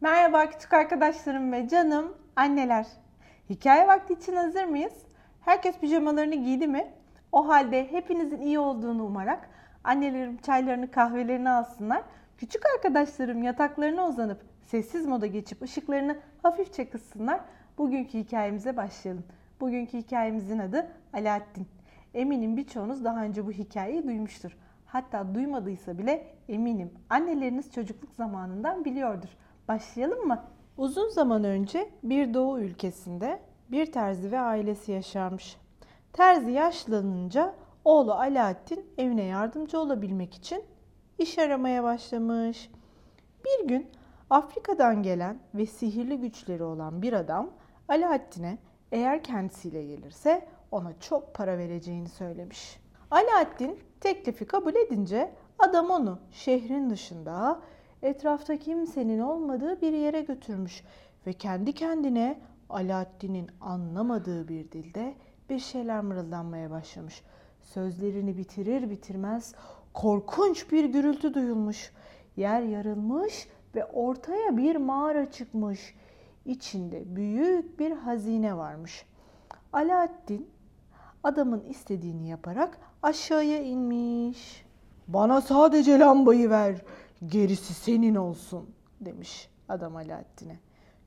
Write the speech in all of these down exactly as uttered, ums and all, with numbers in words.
Merhaba küçük arkadaşlarım ve canım anneler. Hikaye vakti için hazır mıyız? Herkes pijamalarını giydi mi? O halde hepinizin iyi olduğunu umarak annelerim çaylarını kahvelerini alsınlar. Küçük arkadaşlarım yataklarına uzanıp sessiz moda geçip ışıklarını hafifçe kıssınlar. Bugünkü hikayemize başlayalım. Bugünkü hikayemizin adı Alaaddin. Eminim birçoğunuz daha önce bu hikayeyi duymuştur. Hatta duymadıysa bile eminim anneleriniz çocukluk zamanından biliyordur. Başlayalım mı? Uzun zaman önce bir doğu ülkesinde bir terzi ve ailesi yaşarmış. Terzi yaşlanınca oğlu Alaaddin evine yardımcı olabilmek için iş aramaya başlamış. Bir gün Afrika'dan gelen ve sihirli güçleri olan bir adam Alaaddin'e eğer kendisiyle gelirse ona çok para vereceğini söylemiş. Alaaddin teklifi kabul edince adam onu şehrin dışında etrafta kimsenin olmadığı bir yere götürmüş ve kendi kendine Alaaddin'in anlamadığı bir dilde bir şeyler mırıldanmaya başlamış. Sözlerini bitirir bitirmez korkunç bir gürültü duyulmuş. Yer yarılmış ve ortaya bir mağara çıkmış. İçinde büyük bir hazine varmış. Alaaddin adamın istediğini yaparak aşağıya inmiş. "Bana sadece lambayı ver, gerisi senin olsun," demiş adam Alaaddin'e.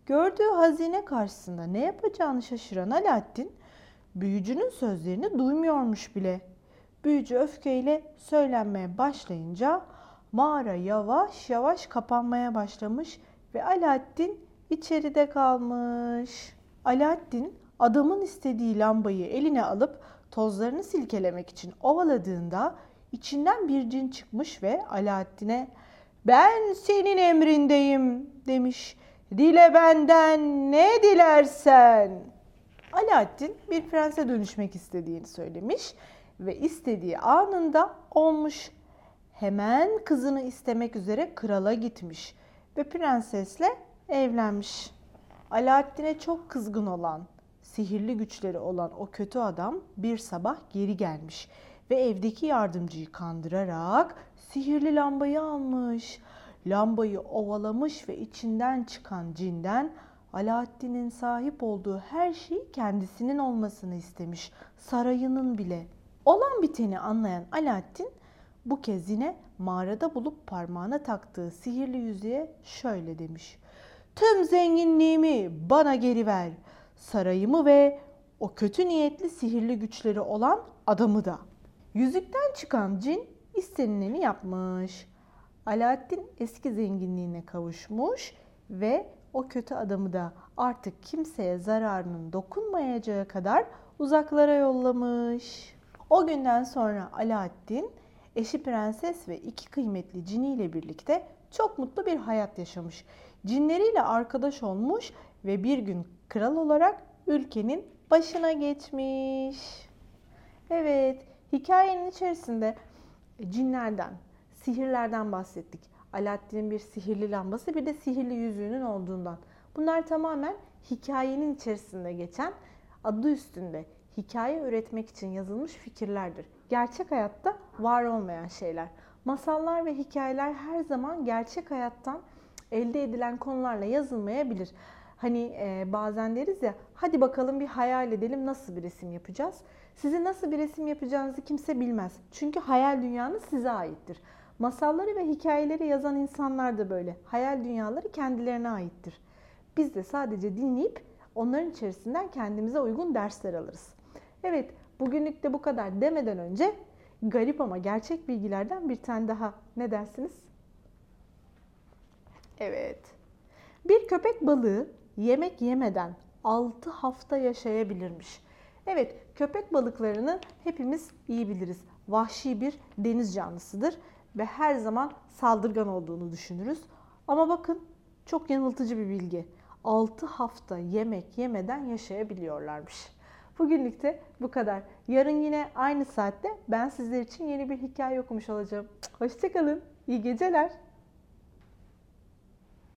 Gördüğü hazine karşısında ne yapacağını şaşıran Alaaddin, büyücünün sözlerini duymuyormuş bile. Büyücü öfkeyle söylenmeye başlayınca mağara yavaş yavaş kapanmaya başlamış ve Alaaddin içeride kalmış. Alaaddin adamın istediği lambayı eline alıp tozlarını silkelemek için ovaladığında içinden bir cin çıkmış ve Alaaddin'e "Ben senin emrindeyim," demiş. "Dile benden ne dilersen." Alaaddin bir prense dönüşmek istediğini söylemiş ve istediği anında olmuş. Hemen kızını istemek üzere krala gitmiş ve prensesle evlenmiş. Alaaddin'e çok kızgın olan, sihirli güçleri olan o kötü adam bir sabah geri gelmiş ve evdeki yardımcıyı kandırarak sihirli lambayı almış. Lambayı ovalamış ve içinden çıkan cinden Alaaddin'in sahip olduğu her şeyi kendisinin olmasını istemiş. Sarayının bile. Olan biteni anlayan Alaaddin bu kez yine mağarada bulup parmağına taktığı sihirli yüzüğe şöyle demiş. "Tüm zenginliğimi bana geri ver. Sarayımı ve o kötü niyetli sihirli güçleri olan adamı da." Yüzükten çıkan cin istenileni yapmış. Alaaddin eski zenginliğine kavuşmuş ve o kötü adamı da artık kimseye zararının dokunmayacağı kadar uzaklara yollamış. O günden sonra Alaaddin eşi prenses ve iki kıymetli ciniyle birlikte çok mutlu bir hayat yaşamış. Cinleriyle arkadaş olmuş ve bir gün kral olarak ülkenin başına geçmiş. Evet, hikayenin içerisinde cinlerden, sihirlerden bahsettik. Alaaddin'in bir sihirli lambası, bir de sihirli yüzüğünün olduğundan. Bunlar tamamen hikayenin içerisinde geçen, adı üstünde hikaye üretmek için yazılmış fikirlerdir. Gerçek hayatta var olmayan şeyler. Masallar ve hikayeler her zaman gerçek hayattan elde edilen konularla yazılmayabilir. Hani e, bazen deriz ya, hadi bakalım bir hayal edelim, nasıl bir resim yapacağız? Sizin nasıl bir resim yapacağınızı kimse bilmez. Çünkü hayal dünyanız size aittir. Masalları ve hikayeleri yazan insanlar da böyle. Hayal dünyaları kendilerine aittir. Biz de sadece dinleyip onların içerisinden kendimize uygun dersler alırız. Evet, bugünlük de bu kadar demeden önce garip ama gerçek bilgilerden bir tane daha. Ne dersiniz? Evet. Bir köpek balığı yemek yemeden altı hafta yaşayabilirmiş. Evet, köpek balıklarını hepimiz iyi biliriz. Vahşi bir deniz canlısıdır ve her zaman saldırgan olduğunu düşünürüz. Ama bakın, çok yanıltıcı bir bilgi. altı hafta yemek yemeden yaşayabiliyorlarmış. Bugünlük de bu kadar. Yarın yine aynı saatte ben sizler için yeni bir hikaye okumuş olacağım. Hoşça kalın. İyi geceler.